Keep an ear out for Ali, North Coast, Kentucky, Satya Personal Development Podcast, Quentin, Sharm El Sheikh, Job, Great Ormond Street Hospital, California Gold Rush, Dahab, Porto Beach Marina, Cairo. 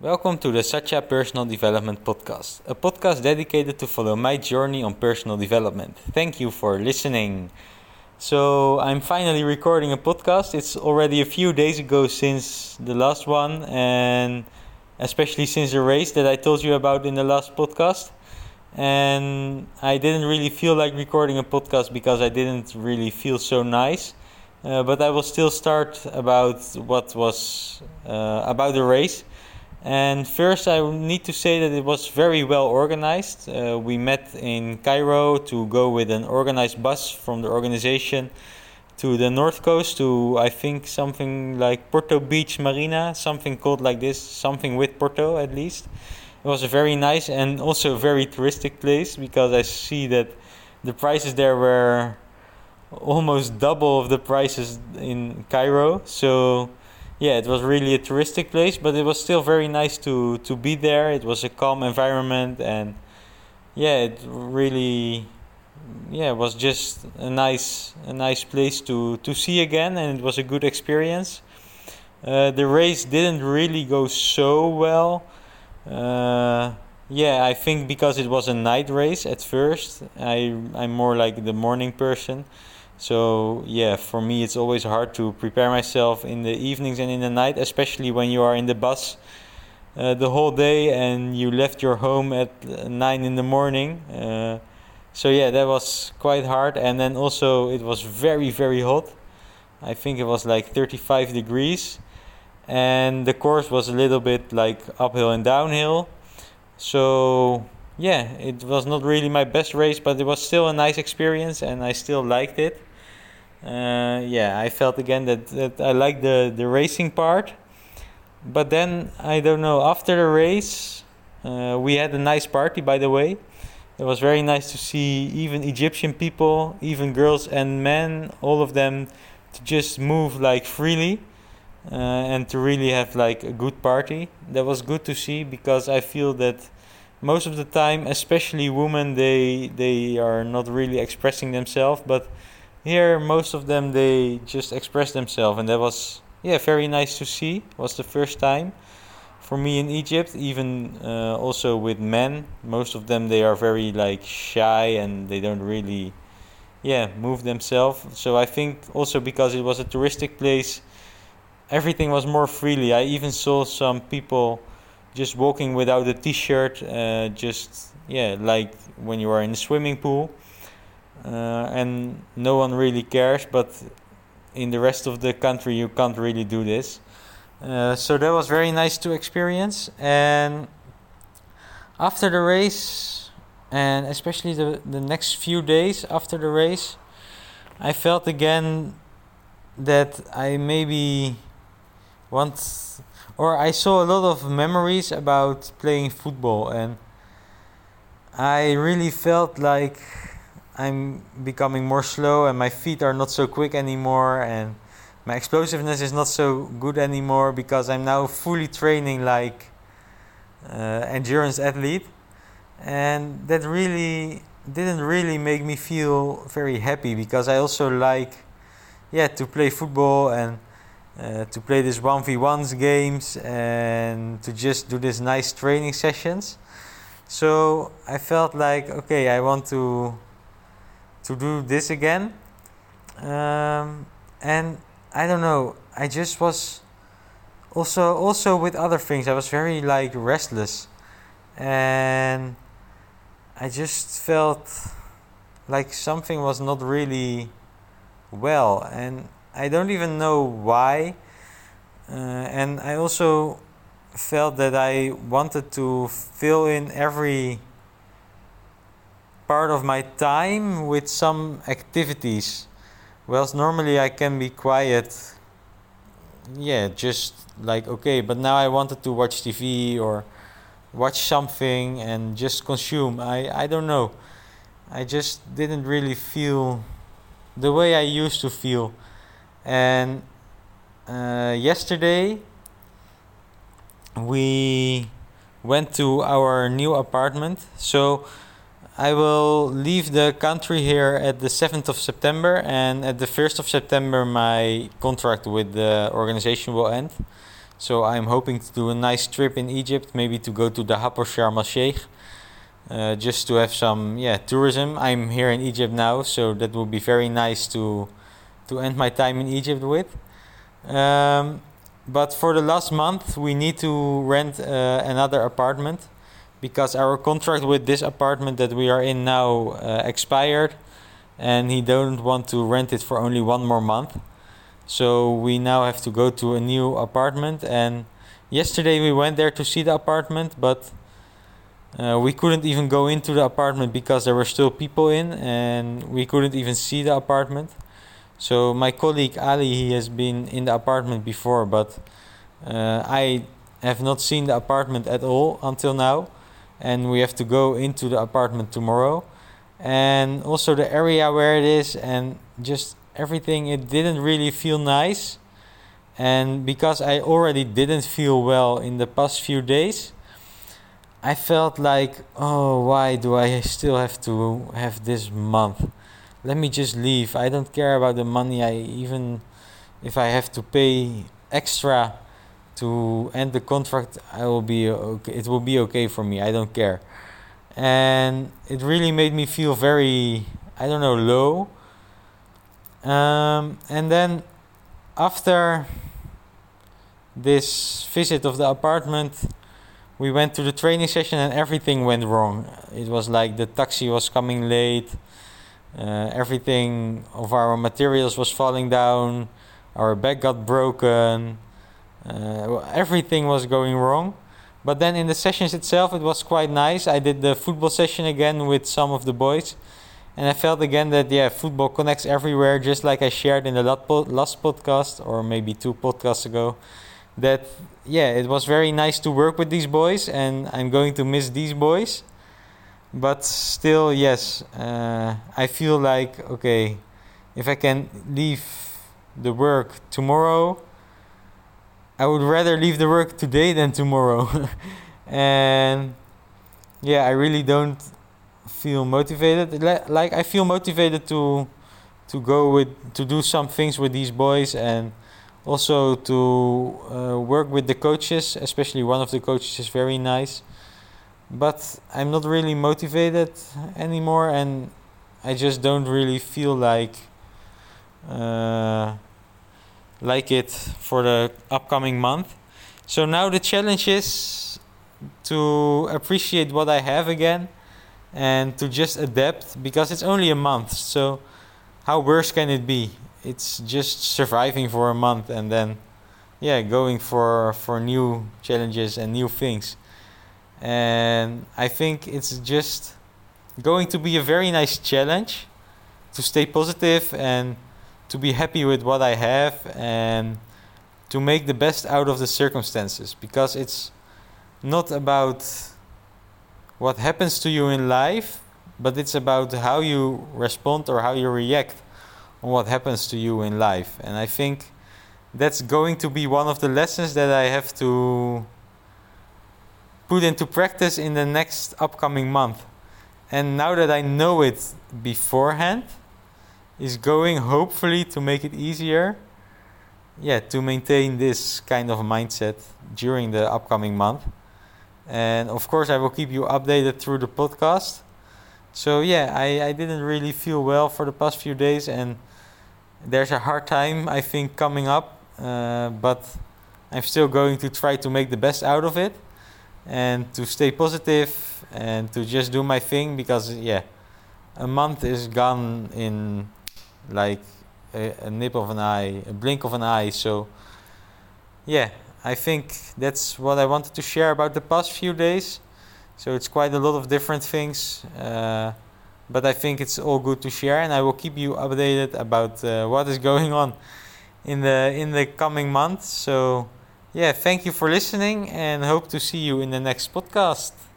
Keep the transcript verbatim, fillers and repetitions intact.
Welcome to the Satya Personal Development Podcast, a podcast dedicated to follow my journey on personal development. Thank you for listening. So I'm finally recording a podcast. It's already a few days ago since the last one, and especially since the race that I told you about in the last podcast. And I didn't really feel like recording a podcast because I didn't really feel so nice. Uh, but I will still start about what was uh, about the race. And first I need to say that it was very well organized. Uh, we met in Cairo to go with an organized bus from the organization to the North Coast, to I think something like Porto Beach Marina, something called like this, something with Porto at least. It was a very nice and also a very touristic place, because I see that the prices there were almost double of the prices in Cairo. So yeah, it was really a touristic place, but it was still very nice to, to be there. It was a calm environment, and yeah, it really yeah, it was just a nice a nice place to, to see again, and it was a good experience. Uh, the race didn't really go so well. Uh, yeah, I think because it was a night race at first. I I'm more like the morning person. So yeah, for me it's always hard to prepare myself in the evenings and in the night, especially when you are in the bus uh, the whole day and you left your home at nine in the morning. Uh, so yeah, that was quite hard. And then also it was very, very hot. I think it was like thirty-five degrees. And the course was a little bit like uphill and downhill. So yeah, it was not really my best race, but it was still a nice experience and I still liked it. Uh, yeah, I felt again that, that I liked the, the racing part. But then, I don't know, after the race, uh, we had a nice party, by the way. It was very nice to see even Egyptian people, even girls and men, all of them to just move like freely uh, and to really have like a good party. That was good to see, because I feel that most of the time, especially women, they they are not really expressing themselves, but here most of them, they just express themselves, and that was yeah very nice to see. It was the first time for me in Egypt, even uh, also with men. Most of them, they are very like shy and they don't really yeah move themselves. So I think also because it was a touristic place, everything was more freely. I even saw some people just walking without a t-shirt, uh, just yeah, like when you are in a swimming pool, uh, and no one really cares. But in the rest of the country, you can't really do this. Uh, so that was very nice to experience. And after the race, and especially the the next few days after the race, I felt again that I maybe once. Or I saw a lot of memories about playing football, and I really felt like I'm becoming more slow and my feet are not so quick anymore and my explosiveness is not so good anymore, because I'm now fully training like uh, endurance athlete, and that really didn't really make me feel very happy, because I also like yeah to play football and Uh, to play these one v ones games and to just do these nice training sessions. So I felt like, okay, I want to to do this again. Um, and I don't know, I just was also also with other things. I was very like restless, and I just felt like something was not really well, and I don't even know why, uh, and I also felt that I wanted to fill in every part of my time with some activities. Well, normally I can be quiet, yeah, just like okay, but now I wanted to watch T V or watch something and just consume. I, I don't know, I just didn't really feel the way I used to feel. And uh, yesterday we went to our new apartment. So I will leave the country here at the seventh of September, and at the first of September my contract with the organization will end. So I'm hoping to do a nice trip in Egypt, maybe to go to Dahab or Sharm El Sheikh, uh, just to have some yeah tourism. I'm here in Egypt now, so that would be very nice to to end my time in Egypt with. Um, but for the last month, we need to rent uh, another apartment, because our contract with this apartment that we are in now uh, expired, and he don't want to rent it for only one more month. So we now have to go to a new apartment, and yesterday we went there to see the apartment, but uh, we couldn't even go into the apartment because there were still people in, and we couldn't even see the apartment. So my colleague Ali, he has been in the apartment before, but uh, I have not seen the apartment at all until now, and we have to go into the apartment tomorrow. And also the area where it is and just everything, it didn't really feel nice. And because I already didn't feel well in the past few days, I felt like, oh, why do I still have to have this month? Let me just leave. I don't care about the money. I even if I have to pay extra to end the contract, I will be okay. It will be okay for me. I don't care. And it really made me feel very, I don't know, low. Um, and then after this visit of the apartment, we went to the training session and everything went wrong. It was like the taxi was coming late. Uh, everything of our materials was falling down. Our bag got broken. Uh, everything was going wrong. But then in the sessions itself, it was quite nice. I did the football session again with some of the boys. And I felt again that, yeah, football connects everywhere, just like I shared in the last podcast, or maybe two podcasts ago, that, yeah, it was very nice to work with these boys, and I'm going to miss these boys. But still, yes, uh, I feel like, okay, if I can leave the work tomorrow, I would rather leave the work today than tomorrow. And yeah, I really don't feel motivated. Like I feel motivated to to go with to do some things with these boys, and also to uh, work with the coaches, especially one of the coaches is very nice. But I'm not really motivated anymore, and I just don't really feel like uh like it for the upcoming month. So now the challenge is to appreciate what I have again and to just adapt, because it's only a month. So how worse can it be? It's just surviving for a month and then yeah, going for for new challenges and new things. And I think it's just going to be a very nice challenge to stay positive and to be happy with what I have and to make the best out of the circumstances, because it's not about what happens to you in life, but it's about how you respond or how you react on what happens to you in life. And I think that's going to be one of the lessons that I have to put into practice in the next upcoming month. And now that I know it beforehand, is going hopefully to make it easier yeah to maintain this kind of mindset during the upcoming month. And of course I will keep you updated through the podcast. So yeah, I, I didn't really feel well for the past few days, and there's a hard time I think coming up, uh, but I'm still going to try to make the best out of it and to stay positive and to just do my thing, because yeah a month is gone in like a, a nip of an eye, a blink of an eye. So yeah, I think that's what I wanted to share about the past few days. So it's quite a lot of different things, uh, but I think it's all good to share, and I will keep you updated about uh, what is going on in the in the coming months. So yeah, thank you for listening, and hope to see you in the next podcast.